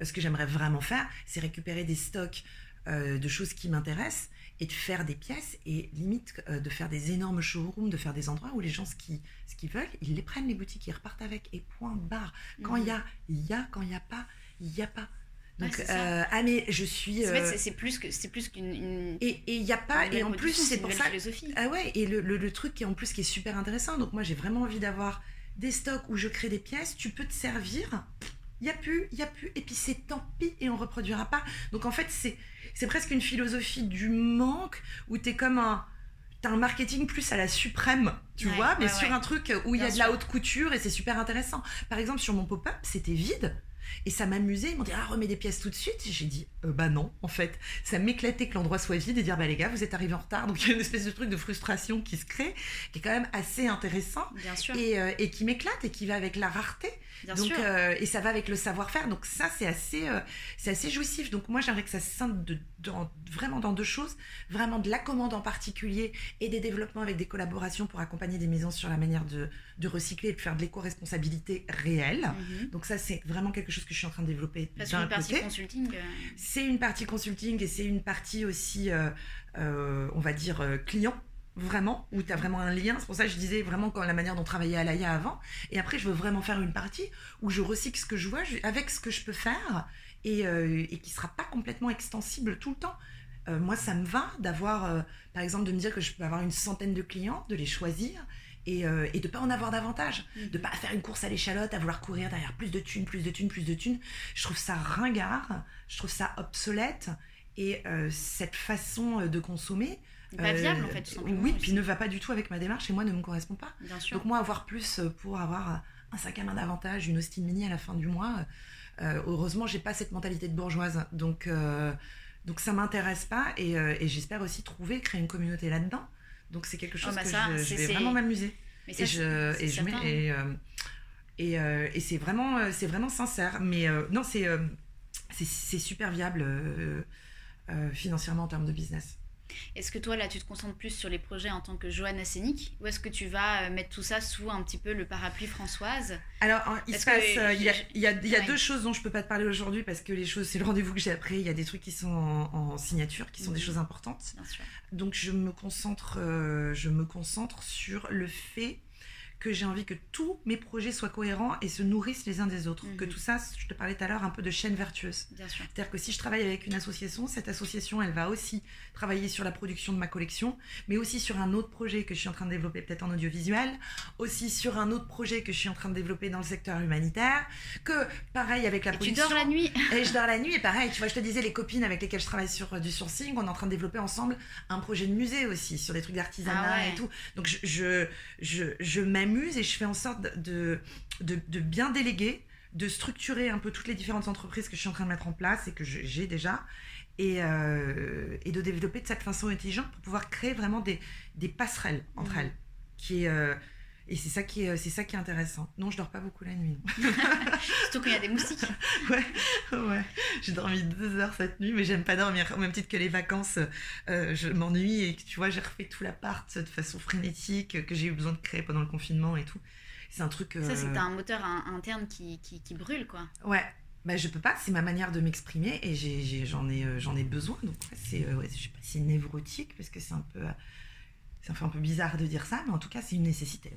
Euh, ce que j'aimerais vraiment faire, c'est récupérer des stocks euh, de choses qui m'intéressent, et de faire des pièces et limite euh, de faire des énormes showrooms, de faire des endroits où les gens, ce qu'ils, ce qu'ils veulent, ils les prennent les boutiques, ils repartent avec et point barre. Quand il mmh. y a, il y a, quand il n'y a pas, il n'y a pas. Donc, ouais, euh, ah mais je suis... Euh... C'est, c'est plus que, c'est plus qu'une... Une... Et il n'y a pas, et en plus c'est pour ça... Philosophie. Ah ouais, et le, le, le truc qui est en plus qui est super intéressant, donc moi j'ai vraiment envie d'avoir des stocks où je crée des pièces, tu peux te servir... Il n'y a plus, il n'y a plus, et puis c'est tant pis, et on ne reproduira pas. Donc en fait, c'est, c'est presque une philosophie du manque, où tu es comme un... T'as un marketing plus à la suprême, tu ouais, vois, mais ouais, sur ouais. un truc où il y a sûr. de la haute couture, et c'est super intéressant. Par exemple, sur mon pop-up, c'était vide, et ça m'amusait, ils m'ont dit « Ah, remets des pièces tout de suite !» J'ai dit euh, « Bah non, en fait, ça m'éclatait que l'endroit soit vide, et dire « Bah les gars, vous êtes arrivés en retard !» Donc il y a une espèce de truc de frustration qui se crée, qui est quand même assez intéressant, Bien sûr. Et, euh, et qui m'éclate, et qui va avec la rareté. Bien donc, sûr. Euh, et ça va avec le savoir-faire, donc ça c'est assez, euh, c'est assez jouissif. Donc moi j'aimerais que ça se scinde de, dans, vraiment dans deux choses, vraiment de la commande en particulier, et des développements avec des collaborations pour accompagner des maisons sur la manière de, de recycler et de faire de l'éco-responsabilité réelle. Mm-hmm. Donc ça c'est vraiment quelque chose que je suis en train de développer. Parce d'un côté, partie consulting, euh... c'est une partie consulting et c'est une partie aussi, euh, euh, on va dire, euh, client, vraiment, où tu as vraiment un lien. C'est pour ça que je disais vraiment quand, la manière dont travaillait Alaïa avant. Et après, je veux vraiment faire une partie où je recycle ce que je vois je, avec ce que je peux faire et, euh, et qui ne sera pas complètement extensible tout le temps. Euh, moi, ça me va d'avoir, euh, par exemple, de me dire que je peux avoir une centaine de clients, de les choisir. Et, euh, et de ne pas en avoir davantage, mmh. de ne pas faire une course à l'échalote, à vouloir courir derrière plus de thunes, plus de thunes, plus de thunes. Je trouve ça ringard, je trouve ça obsolète, et euh, cette façon de consommer... Pas euh, viable en fait, tout simplement. Oui, puis ne va pas du tout avec ma démarche, et moi ne me correspond pas. Bien sûr. Donc moi, avoir plus pour avoir un sac à main davantage, une Austin Mini à la fin du mois, euh, heureusement, je n'ai pas cette mentalité de bourgeoise, donc, euh, donc ça ne m'intéresse pas, et, euh, et j'espère aussi trouver, créer une communauté là-dedans. Donc c'est quelque chose oh bah que ça, je, je vais c'est... vraiment m'amuser mais ça, et je c'est et je mets, et, euh, et, euh, et c'est vraiment c'est vraiment sincère mais euh, non c'est, euh, c'est c'est super viable euh, euh, financièrement en termes de business. Est-ce que toi, là, tu te concentres plus sur les projets en tant que Johanna Senik, ou est-ce que tu vas mettre tout ça sous un petit peu le parapluie Françoise? Alors, il se passe, que... il y a, il y a, il y a ouais. deux choses dont je ne peux pas te parler aujourd'hui, parce que les choses, c'est le rendez-vous que j'ai après. Il y a des trucs qui sont en, en signature, qui sont mmh. des choses importantes. Bien sûr. Donc, je me concentre, euh, je me concentre sur le fait que j'ai envie que tous mes projets soient cohérents et se nourrissent les uns des autres. Mmh. Que tout ça, je te parlais tout à l'heure, un peu de chaîne vertueuse. Bien sûr. C'est-à-dire que si je travaille avec une association, cette association, elle va aussi travailler sur la production de ma collection, mais aussi sur un autre projet que je suis en train de développer peut-être en audiovisuel, aussi sur un autre projet que je suis en train de développer dans le secteur humanitaire, que pareil avec la et production... tu dors la nuit. Et je dors la nuit, et pareil, tu vois, je te disais, les copines avec lesquelles je travaille sur du sourcing, on est en train de développer ensemble un projet de musée aussi, sur des trucs d'artisanat ah ouais. et tout. Donc je, je, je, je m'aime et je fais en sorte de, de, de bien déléguer, de structurer un peu toutes les différentes entreprises que je suis en train de mettre en place et que j'ai déjà, et, euh, et de développer de cette façon intelligente pour pouvoir créer vraiment des, des passerelles entre mmh. elles. Qui est, euh, et c'est ça, qui est, c'est ça qui est intéressant. Non, je dors pas beaucoup la nuit. Surtout qu'il y a des moustiques. Ouais, ouais. J'ai dormi deux heures cette nuit, mais j'aime pas dormir. Au même titre que les vacances, euh, je m'ennuie et tu vois, j'ai refait tout l'appart de façon frénétique que j'ai eu besoin de créer pendant le confinement et tout. C'est un truc... Euh... Ça, c'est que t'as un moteur interne qui, qui, qui brûle, quoi. Ouais. Bah, je peux pas, c'est ma manière de m'exprimer et j'ai, j'ai, j'en ai, j'en ai besoin. Donc, ouais, c'est, euh, ouais, je sais pas si c'est névrotique parce que c'est un peu... Euh... C'est un peu bizarre de dire ça, mais en tout cas, c'est une nécessité.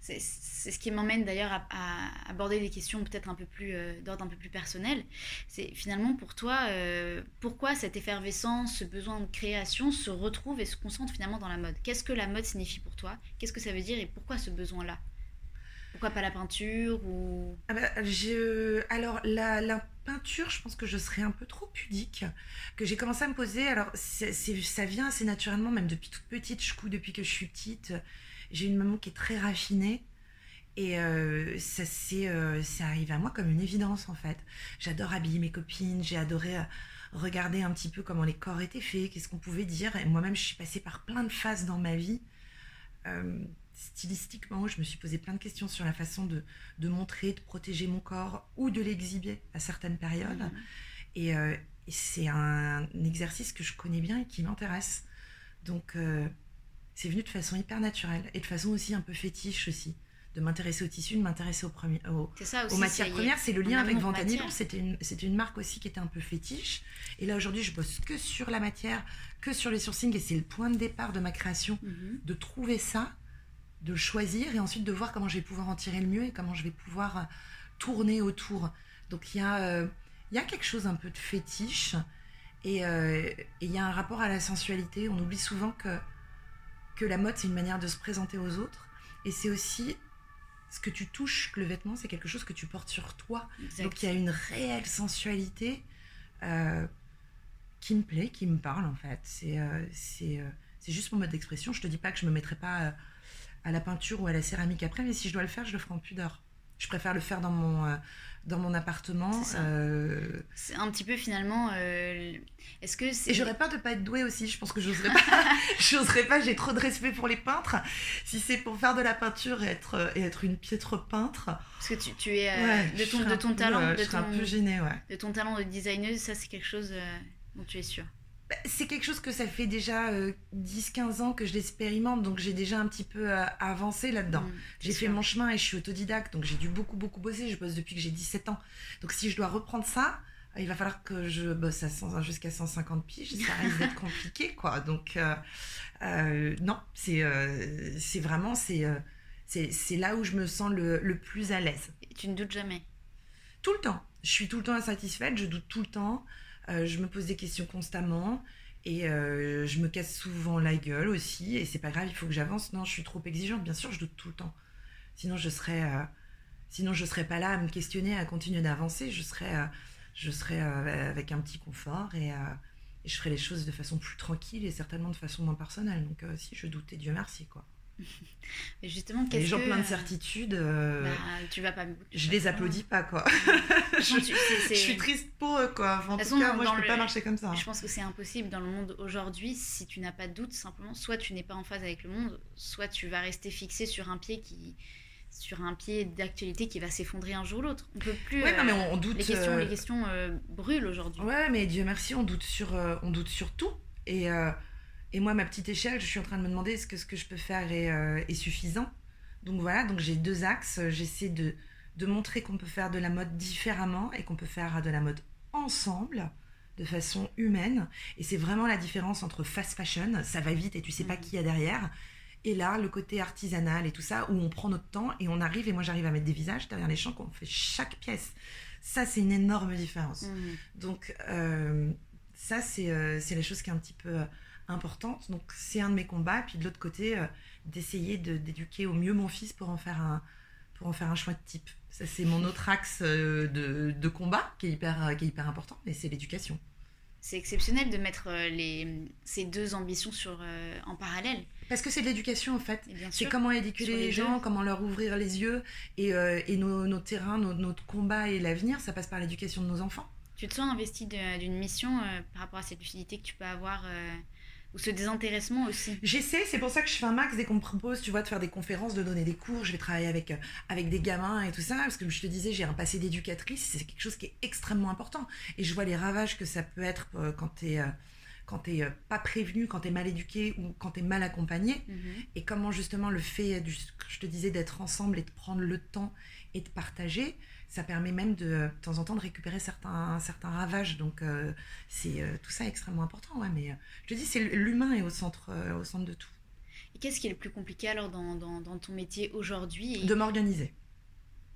C'est, c'est ce qui m'emmène d'ailleurs à, à aborder des questions peut-être un peu plus euh, d'ordre un peu plus personnel. C'est finalement pour toi, euh, pourquoi cette effervescence, ce besoin de création se retrouve et se concentre finalement dans la mode? Qu'est-ce que la mode signifie pour toi? Qu'est-ce que ça veut dire et pourquoi ce besoin-là? Pourquoi pas la peinture ou... ah bah, je... Alors, la, la peinture, je pense que je serais un peu trop pudique, que j'ai commencé à me poser. Alors, c'est, c'est, ça vient assez naturellement, même depuis toute petite. Je couds depuis que je suis petite. J'ai une maman qui est très raffinée. Et euh, ça, c'est, euh, ça arrive à moi comme une évidence, en fait. J'adore habiller mes copines. J'ai adoré... Euh, regarder un petit peu comment les corps étaient faits, qu'est-ce qu'on pouvait dire. Et moi-même, je suis passée par plein de phases dans ma vie. Euh... Stylistiquement, je me suis posé plein de questions sur la façon de, de montrer, de protéger mon corps ou de l'exhiber à certaines périodes. Mmh. Et, euh, et c'est un exercice que je connais bien et qui m'intéresse. Donc, euh, c'est venu de façon hyper naturelle et de façon aussi un peu fétiche aussi. De m'intéresser au tissu, de m'intéresser aux, premi- aux, c'est ça aussi, aux matières premières. C'est le lien avec Vendagnon. C'était une, c'était une marque aussi qui était un peu fétiche. Et là, aujourd'hui, je bosse que sur la matière, que sur les sourcings. Et c'est le point de départ de ma création, mmh. de trouver ça, de le choisir et ensuite de voir comment je vais pouvoir en tirer le mieux et comment je vais pouvoir tourner autour. Donc il y a, euh, il y a quelque chose un peu de fétiche et, euh, et il y a un rapport à la sensualité. On oublie souvent que, que la mode, c'est une manière de se présenter aux autres et c'est aussi ce que tu touches, le vêtement, c'est quelque chose que tu portes sur toi. Exact. Donc il y a une réelle sensualité euh, qui me plaît, qui me parle en fait. C'est, euh, c'est, euh, c'est juste mon mode d'expression. Je te dis pas que je me mettrai pas... Euh, à la peinture ou à la céramique après, mais si je dois le faire, je le ferai en pudeur. Je préfère le faire dans mon, euh, dans mon appartement. C'est, euh... c'est un petit peu finalement... Euh... Est-ce que c'est... Et j'aurais peur de ne pas être douée aussi, je pense que j'oserais pas. J'oserais pas, j'ai trop de respect pour les peintres. Si c'est pour faire de la peinture et être, et être une piètre peintre... Parce que tu, tu es... Euh, ouais, de ton, de ton peu, talent... Euh, de je serais un peu gênée, ouais. De ton talent de designeuse, ça c'est quelque chose euh, dont tu es sûre. C'est quelque chose que ça fait déjà euh, dix quinze ans que je l'expérimente, donc j'ai déjà un petit peu euh, avancé là-dedans. Mmh, j'ai sûr. fait mon chemin et je suis autodidacte, donc j'ai dû beaucoup, beaucoup bosser. Je bosse depuis que j'ai dix-sept ans. Donc si je dois reprendre ça, euh, il va falloir que je bosse à cent, jusqu'à cent cinquante piges. Ça risque d'être compliqué, quoi. Donc euh, euh, non, c'est, euh, c'est vraiment... C'est, euh, c'est, c'est là où je me sens le, le plus à l'aise. Et tu ne doutes jamais? Tout le temps. Je suis tout le temps insatisfaite, je doute tout le temps. Euh, je me pose des questions constamment et euh, je me casse souvent la gueule aussi. Et c'est pas grave, il faut que j'avance. Non, je suis trop exigeante, bien sûr, je doute tout le temps. Sinon, je serais, euh, sinon, je serais pas là à me questionner, à continuer d'avancer. Je serais, euh, je serais euh, avec un petit confort et, euh, et je ferais les choses de façon plus tranquille et certainement de façon moins personnelle. Donc, euh, si je doute, et Dieu merci, quoi. Mais justement, qu'est-ce les gens que... plein de certitudes, euh... bah, tu vas pas me... je les applaudis pas, quoi. je, tu, c'est, c'est... je suis triste pour eux, quoi. Enfin, en façon, tout cas, moi je peux le... pas marcher comme ça. Je pense que c'est impossible dans le monde aujourd'hui. Si tu n'as pas de doute, simplement, soit tu n'es pas en phase avec le monde, soit tu vas rester fixé sur un pied qui... sur un pied d'actualité qui va s'effondrer un jour ou l'autre. On peut plus... Ouais, euh, non, mais on, on doute... Les questions, euh... les questions euh, brûlent aujourd'hui. Ouais, mais Dieu merci, on doute sur, euh, on doute sur tout. Et... Euh... Et moi, ma petite échelle, je suis en train de me demander est-ce que ce que je peux faire est, euh, est suffisant. Donc voilà, donc j'ai deux axes. J'essaie de, de montrer qu'on peut faire de la mode différemment et qu'on peut faire de la mode ensemble, de façon humaine. Et c'est vraiment la différence entre fast fashion, ça va vite et tu sais pas qui y a derrière, et là, le côté artisanal et tout ça, où on prend notre temps et on arrive, et moi j'arrive à mettre des visages derrière les champs qu'on fait chaque pièce. Ça, c'est une énorme différence. Mmh. Donc, euh, ça, c'est, euh, c'est la chose qui est un petit peu euh, importante. Donc, c'est un de mes combats. Puis de l'autre côté, euh, d'essayer de, d'éduquer au mieux mon fils pour en faire un, pour en faire un choix de type. Ça, c'est mon autre axe euh, de, de combat qui est hyper, qui est hyper important, mais c'est l'éducation. C'est exceptionnel de mettre les, ces deux ambitions sur, euh, en parallèle. Parce que c'est de l'éducation, en fait. Bien sûr, c'est comment éduquer les gens, deux. Comment leur ouvrir les yeux. Et, euh, et nos, nos terrains, nos, notre combat et l'avenir, ça passe par l'éducation de nos enfants. Tu te sens investie de, d'une mission euh, par rapport à cette lucidité que tu peux avoir euh, ou ce désintéressement aussi. J'essaie, c'est pour ça que je fais un max dès qu'on me propose, tu vois, de faire des conférences, de donner des cours. Je vais travailler avec, euh, avec des gamins et tout ça. Parce que comme je te disais, j'ai un passé d'éducatrice. C'est quelque chose qui est extrêmement important. Et je vois les ravages que ça peut être euh, quand t'es... Euh, quand t'es pas prévenu, quand t'es mal éduqué ou quand t'es mal accompagné. Mmh. Et comment justement le fait, du, je te disais, d'être ensemble et de prendre le temps et de partager, ça permet même de, de temps en temps de récupérer certains, certains ravages. Donc euh, c'est, euh, tout ça est extrêmement important. Ouais, mais euh, je te dis, c'est l'humain est au centre, euh, au centre de tout. Et qu'est-ce qui est le plus compliqué alors dans, dans, dans ton métier aujourd'hui et... De m'organiser.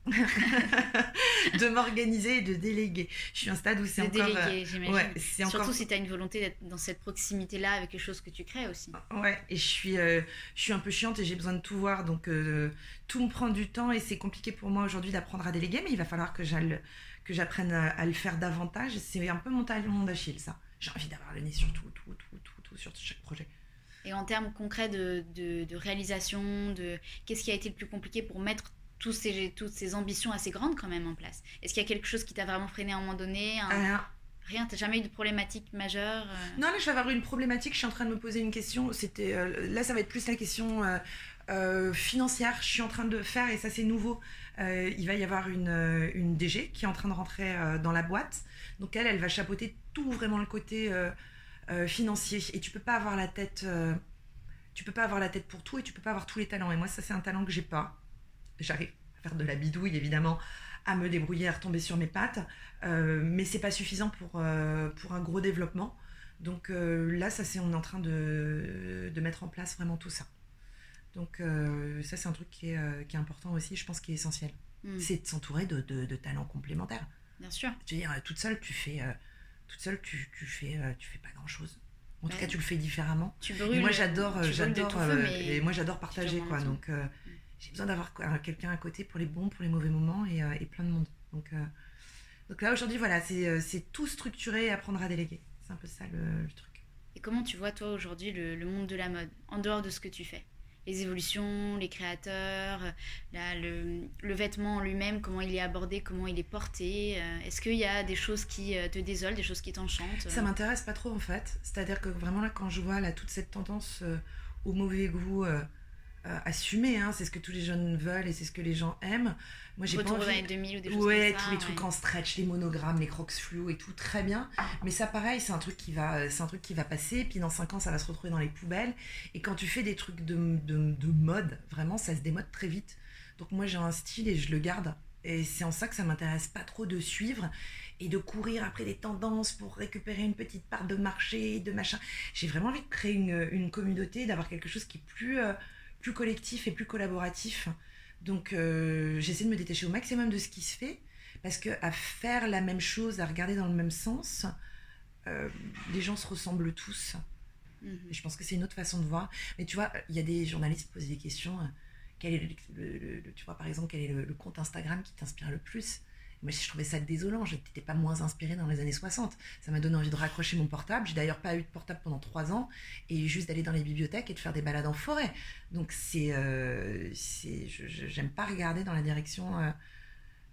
De m'organiser et de déléguer. Je suis à un stade où c'est de encore... déléguer, j'imagine. Ouais, c'est surtout encore... si tu as une volonté d'être dans cette proximité-là avec les choses que tu crées aussi. Ouais, et je suis, euh, je suis un peu chiante et j'ai besoin de tout voir, donc euh, tout me prend du temps et c'est compliqué pour moi aujourd'hui d'apprendre à déléguer, mais il va falloir que, j'aille, que j'apprenne à, à le faire davantage. C'est un peu mon talon d'Achille, ça. J'ai envie d'avoir le nez sur tout, tout, tout, tout, tout, sur chaque projet. Et en termes concrets de, de, de réalisation, de... qu'est-ce qui a été le plus compliqué pour mettre Tous ces, toutes ces ambitions assez grandes quand même en place? Est-ce qu'il y a quelque chose qui t'a vraiment freiné à un moment donné? un... Rien. Rien, t'as jamais eu de problématique majeure? Non, là je vais avoir une problématique, je suis en train de me poser une question. C'était, euh, là ça va être plus la question euh, euh, financière, je suis en train de faire, et ça c'est nouveau. Euh, il va y avoir une, une D G qui est en train de rentrer euh, dans la boîte. Donc elle, elle va chapeauter tout vraiment le côté euh, euh, financier. Et tu peux pas avoir la tête, euh, tu peux pas avoir la tête pour tout et tu peux pas avoir tous les talents. Et moi ça c'est un talent que j'ai pas. J'arrive à faire de la bidouille, évidemment, à me débrouiller, à retomber sur mes pattes. Euh, mais ce n'est pas suffisant pour, euh, pour un gros développement. Donc euh, là, ça, c'est, on est en train de, de mettre en place vraiment tout ça. Donc euh, ça, c'est un truc qui est, euh, qui est important aussi, je pense, qui est essentiel. Mmh. C'est de s'entourer de, de, de talents complémentaires. Bien sûr. C'est-à-dire, toute seule, tu fais, euh, toute seule, tu, tu fais, euh, tu fais pas grand-chose. En ouais. tout cas, tu le fais différemment. Tu brûles, et moi, j'adore, tu j'adore, brûles de tout feu, mais... et moi, j'adore partager, quoi. Donc... Euh, mmh. J'ai besoin d'avoir quelqu'un à côté pour les bons, pour les mauvais moments et, euh, et plein de monde. Donc, euh, donc là, aujourd'hui, voilà, c'est, c'est tout structuré et apprendre à déléguer. C'est un peu ça le, le truc. Et comment tu vois, toi, aujourd'hui, le, le monde de la mode, en dehors de ce que tu fais? Les évolutions, les créateurs, là, le, le vêtement en lui-même, comment il est abordé, comment il est porté. Euh, est-ce qu'il y a des choses qui te désolent, des choses qui t'enchantent? Ça m'intéresse pas trop, en fait. C'est-à-dire que vraiment, là, quand je vois là, toute cette tendance euh, au mauvais goût... Euh, Euh, assumer, hein, c'est ce que tous les jeunes veulent et c'est ce que les gens aiment. Moi, j'ai Retour pas envie... dans les deux mille ou des choses ouais, comme ça. Tous les ouais. trucs en stretch, les monogrammes, les crocs fluo et tout, très bien. Mais ça, pareil, c'est un truc qui va, c'est un truc qui va passer. Puis dans cinq ans, ça va se retrouver dans les poubelles. Et quand tu fais des trucs de, de, de mode, vraiment, ça se démode très vite. Donc moi, j'ai un style et je le garde. Et c'est en ça que ça m'intéresse pas trop de suivre et de courir après des tendances pour récupérer une petite part de marché, de machin. J'ai vraiment envie de créer une, une communauté, d'avoir quelque chose qui est plus... Euh, plus collectif et plus collaboratif. Donc euh, j'essaie de me détacher au maximum de ce qui se fait, parce qu'à faire la même chose, à regarder dans le même sens, euh, les gens se ressemblent tous. Mmh. Et je pense que c'est une autre façon de voir. Mais tu vois, il y a des journalistes qui posent des questions. Euh, quel est le, le, le, tu vois, par exemple, quel est le, le compte Instagram qui t'inspire le plus? Moi, je trouvais ça désolant. Je n'étais pas moins inspirée dans les années soixante. Ça m'a donné envie de raccrocher mon portable. J'ai d'ailleurs pas eu de portable pendant trois ans et juste d'aller dans les bibliothèques et de faire des balades en forêt. Donc, c'est, euh, c'est, je, je, j'aime pas regarder dans la direction, euh,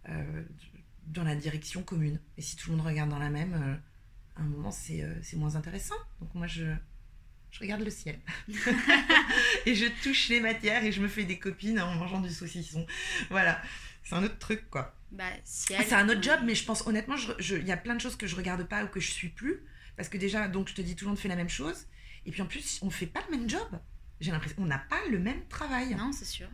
euh, dans la direction commune. Et si tout le monde regarde dans la même, euh, à un moment, c'est, euh, c'est moins intéressant. Donc, moi, je, je regarde le ciel et je touche les matières et je me fais des copines en mangeant du saucisson. Voilà. C'est un autre truc, quoi. Bah, si elle... C'est un autre job, mais je pense, honnêtement, il y a plein de choses que je regarde pas ou que je suis plus. Parce que déjà, donc, je te dis, tout le monde fait la même chose. Et puis en plus, on ne fait pas le même job. J'ai l'impression qu'on n'a pas le même travail. Non, c'est sûr.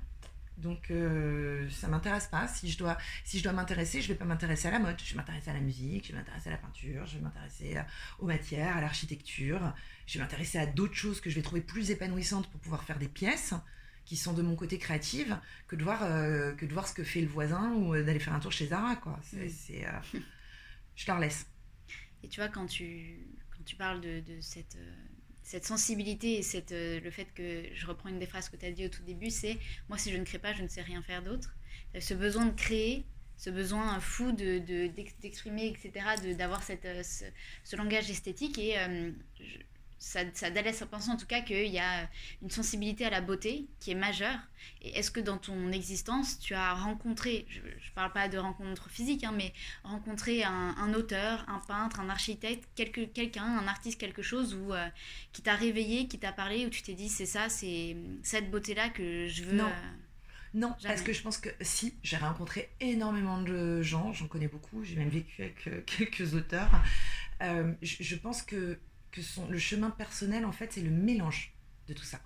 Donc euh, ça ne m'intéresse pas. Si je dois, si je dois m'intéresser, je ne vais pas m'intéresser à la mode. Je vais m'intéresser à la musique, je vais m'intéresser à la peinture, je vais m'intéresser à, aux matières, à l'architecture. Je vais m'intéresser à d'autres choses que je vais trouver plus épanouissantes pour pouvoir faire des pièces qui sont de mon côté créative que de voir, euh, que de voir ce que fait le voisin ou d'aller faire un tour chez Zara. Quoi. C'est, mmh. c'est, euh, je leur laisse. Et tu vois, quand tu, quand tu parles de, de cette... Euh... cette sensibilité et cette, euh, le fait que je reprends une des phrases que tu as dit au tout début, c'est « moi si je ne crée pas, je ne sais rien faire d'autre ». Ce besoin de créer, ce besoin fou de, de, d'exprimer, et cetera, de, d'avoir cette, euh, ce, ce langage esthétique et euh, je, ça, ça laisse à penser en tout cas qu'il y a une sensibilité à la beauté qui est majeure. Et est-ce que dans ton existence, tu as rencontré, je ne parle pas de rencontre physique, hein, mais rencontré un, un auteur, un peintre, un architecte, quelque, quelqu'un, un artiste, quelque chose où, euh, qui t'a réveillé, qui t'a parlé, où tu t'es dit c'est ça, c'est cette beauté-là que je veux... Non, euh, non parce que je pense que si, j'ai rencontré énormément de gens, j'en connais beaucoup, j'ai même vécu avec euh, quelques auteurs. Euh, je, je pense que, que son, le chemin personnel, en fait, c'est le mélange de tout ça.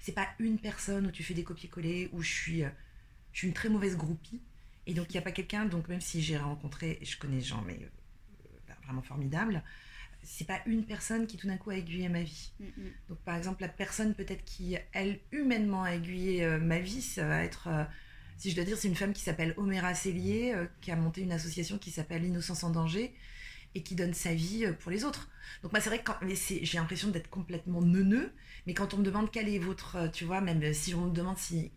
C'est pas une personne où tu fais des copier-coller, où je suis, je suis une très mauvaise groupie. Et donc, il n'y a pas quelqu'un, donc même si j'ai rencontré, je connais des gens, mais euh, ben, vraiment formidables, c'est pas une personne qui tout d'un coup a aiguillé ma vie. Mm-hmm. Donc, par exemple, la personne peut-être qui, elle, humainement a aiguillé euh, ma vie, ça va être, euh, si je dois dire, c'est une femme qui s'appelle Homayra Sellier, euh, qui a monté une association qui s'appelle Innocence en danger, et qui donne sa vie pour les autres. Donc moi, c'est vrai que quand, mais c'est, j'ai l'impression d'être complètement neuneu, mais quand on me demande quel est votre, tu vois, même si on me demande si,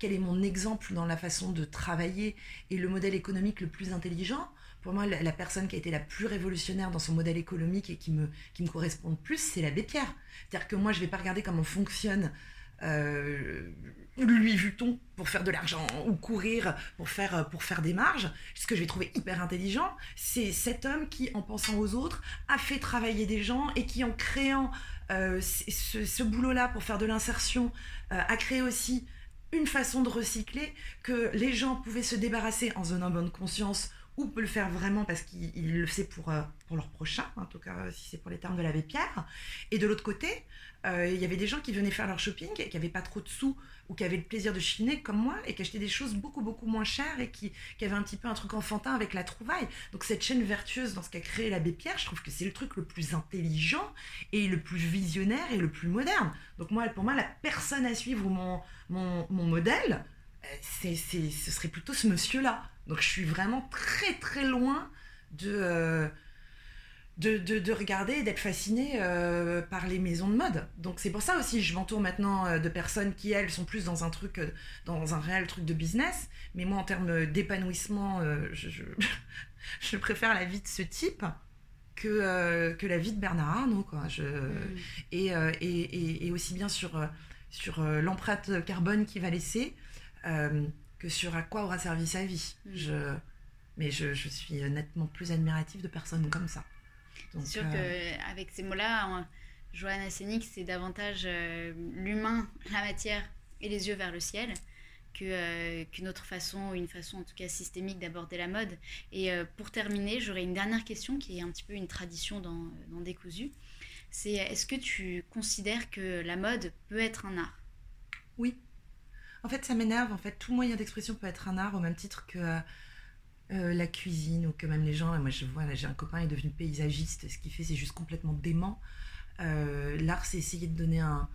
quel est mon exemple dans la façon de travailler et le modèle économique le plus intelligent, pour moi, la, la personne qui a été la plus révolutionnaire dans son modèle économique et qui me, qui me correspond le plus, c'est l'abbé Pierre. C'est-à-dire que moi, je ne vais pas regarder comment fonctionne Euh, Louis Vuitton pour faire de l'argent ou courir pour faire, pour faire des marges. Ce que je vais trouver hyper intelligent, c'est cet homme qui, en pensant aux autres, a fait travailler des gens et qui, en créant euh, ce, ce boulot-là pour faire de l'insertion, euh, a créé aussi une façon de recycler que les gens pouvaient se débarrasser en donnant bonne conscience ou peut le faire vraiment parce qu'il le sait pour, euh, pour leur prochain, en tout cas euh, si c'est pour les termes de l'abbé Pierre. Et de l'autre côté, euh, il y avait des gens qui venaient faire leur shopping et qui n'avaient pas trop de sous ou qui avaient le plaisir de chiner comme moi et qui achetaient des choses beaucoup, beaucoup moins chères et qui, qui avaient un petit peu un truc enfantin avec la trouvaille. Donc cette chaîne vertueuse dans ce qu'a créé l'abbé Pierre, je trouve que c'est le truc le plus intelligent et le plus visionnaire et le plus moderne. Donc moi, pour moi, la personne à suivre ou mon, mon, mon modèle, c'est, c'est, ce serait plutôt ce monsieur-là. Donc je suis vraiment très très loin de, euh, de, de, de regarder et d'être fascinée euh, par les maisons de mode. Donc c'est pour ça aussi je m'entoure maintenant de personnes qui elles sont plus dans un truc, dans un réel truc de business. Mais moi en termes d'épanouissement, euh, je, je, je préfère la vie de ce type que, euh, que la vie de Bernard Arnault, quoi. Je, mmh. et, euh, et, et, et aussi bien sur, sur l'empreinte carbone qu'il va laisser. Euh, que sur à quoi aura servi sa vie. Mmh. Je... Mais je, je suis nettement plus admirative de personnes comme ça. Donc, c'est sûr euh... qu'avec ces mots-là, Johanna Senik, c'est davantage euh, l'humain, la matière et les yeux vers le ciel que, euh, qu'une autre façon, une façon en tout cas systémique d'aborder la mode. Et euh, pour terminer, j'aurais une dernière question qui est un petit peu une tradition dans, dans Décousu. C'est est-ce que tu considères que la mode peut être un art ? Oui. En fait, ça m'énerve. En fait, tout moyen d'expression peut être un art, au même titre que euh, la cuisine ou que même les gens. Moi, je vois, là, j'ai un copain, il est devenu paysagiste. Ce qu'il fait, c'est juste complètement dément. Euh, l'art, c'est essayer de donner un,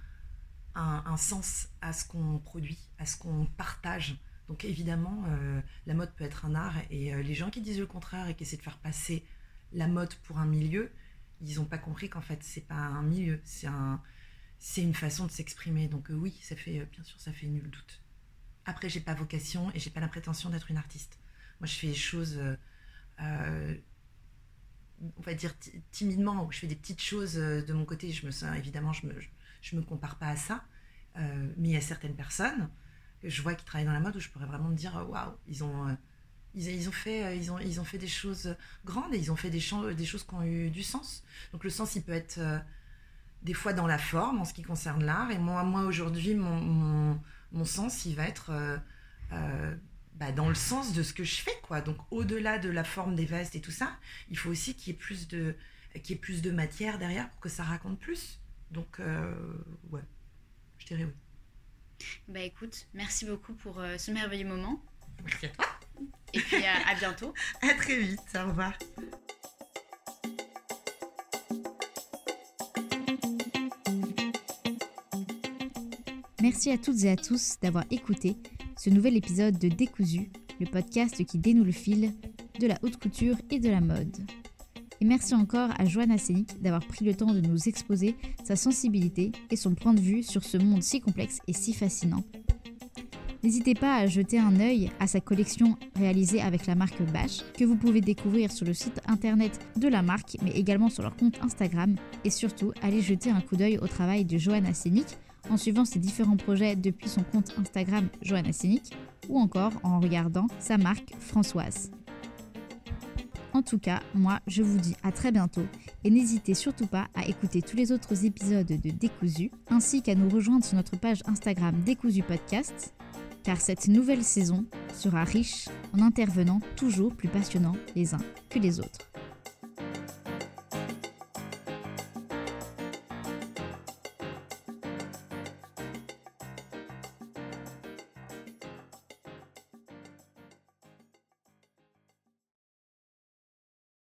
un, un sens à ce qu'on produit, à ce qu'on partage. Donc, évidemment, euh, la mode peut être un art. Et euh, les gens qui disent le contraire et qui essaient de faire passer la mode pour un milieu, ils n'ont pas compris qu'en fait, c'est pas un milieu, c'est un... C'est une façon de s'exprimer, donc euh, oui, ça fait, euh, bien sûr, ça fait nul doute. Après, j'ai pas vocation et j'ai pas la prétention d'être une artiste. Moi, je fais des choses, euh, euh, on va dire t- timidement, je fais des petites choses euh, de mon côté. Je me sens, évidemment, je me, je, je me compare pas à ça, euh, mais il y a certaines personnes que je vois qui travaillent dans la mode où je pourrais vraiment me dire, waouh, ils ont, euh, ils, ils ont fait, euh, ils ont, ils ont fait des choses grandes et ils ont fait des, ch- des choses qui ont eu du sens. Donc le sens, il peut être euh, des fois dans la forme, en ce qui concerne l'art. Et moi, moi aujourd'hui, mon, mon, mon sens, il va être euh, euh, bah, dans le sens de ce que je fais, quoi. Donc, au-delà de la forme des vestes et tout ça, il faut aussi qu'il y ait plus de, qu'il y ait plus de matière derrière pour que ça raconte plus. Donc, euh, ouais, je dirais oui. Bah écoute, merci beaucoup pour euh, ce merveilleux moment. Merci à toi. Et puis à, à bientôt. À très vite, au revoir. Merci à toutes et à tous d'avoir écouté ce nouvel épisode de Décousu, le podcast qui dénoue le fil de la haute couture et de la mode. Et merci encore à Johanna Senik d'avoir pris le temps de nous exposer sa sensibilité et son point de vue sur ce monde si complexe et si fascinant. N'hésitez pas à jeter un œil à sa collection réalisée avec la marque ba&sh, que vous pouvez découvrir sur le site internet de la marque, mais également sur leur compte Instagram. Et surtout, allez jeter un coup d'œil au travail de Johanna Senik, en suivant ses différents projets depuis son compte Instagram Johanna Senik ou encore en regardant sa marque Françoise. En tout cas, moi, je vous dis à très bientôt et n'hésitez surtout pas à écouter tous les autres épisodes de Décousu ainsi qu'à nous rejoindre sur notre page Instagram Décousu Podcast car cette nouvelle saison sera riche en intervenants toujours plus passionnants les uns que les autres.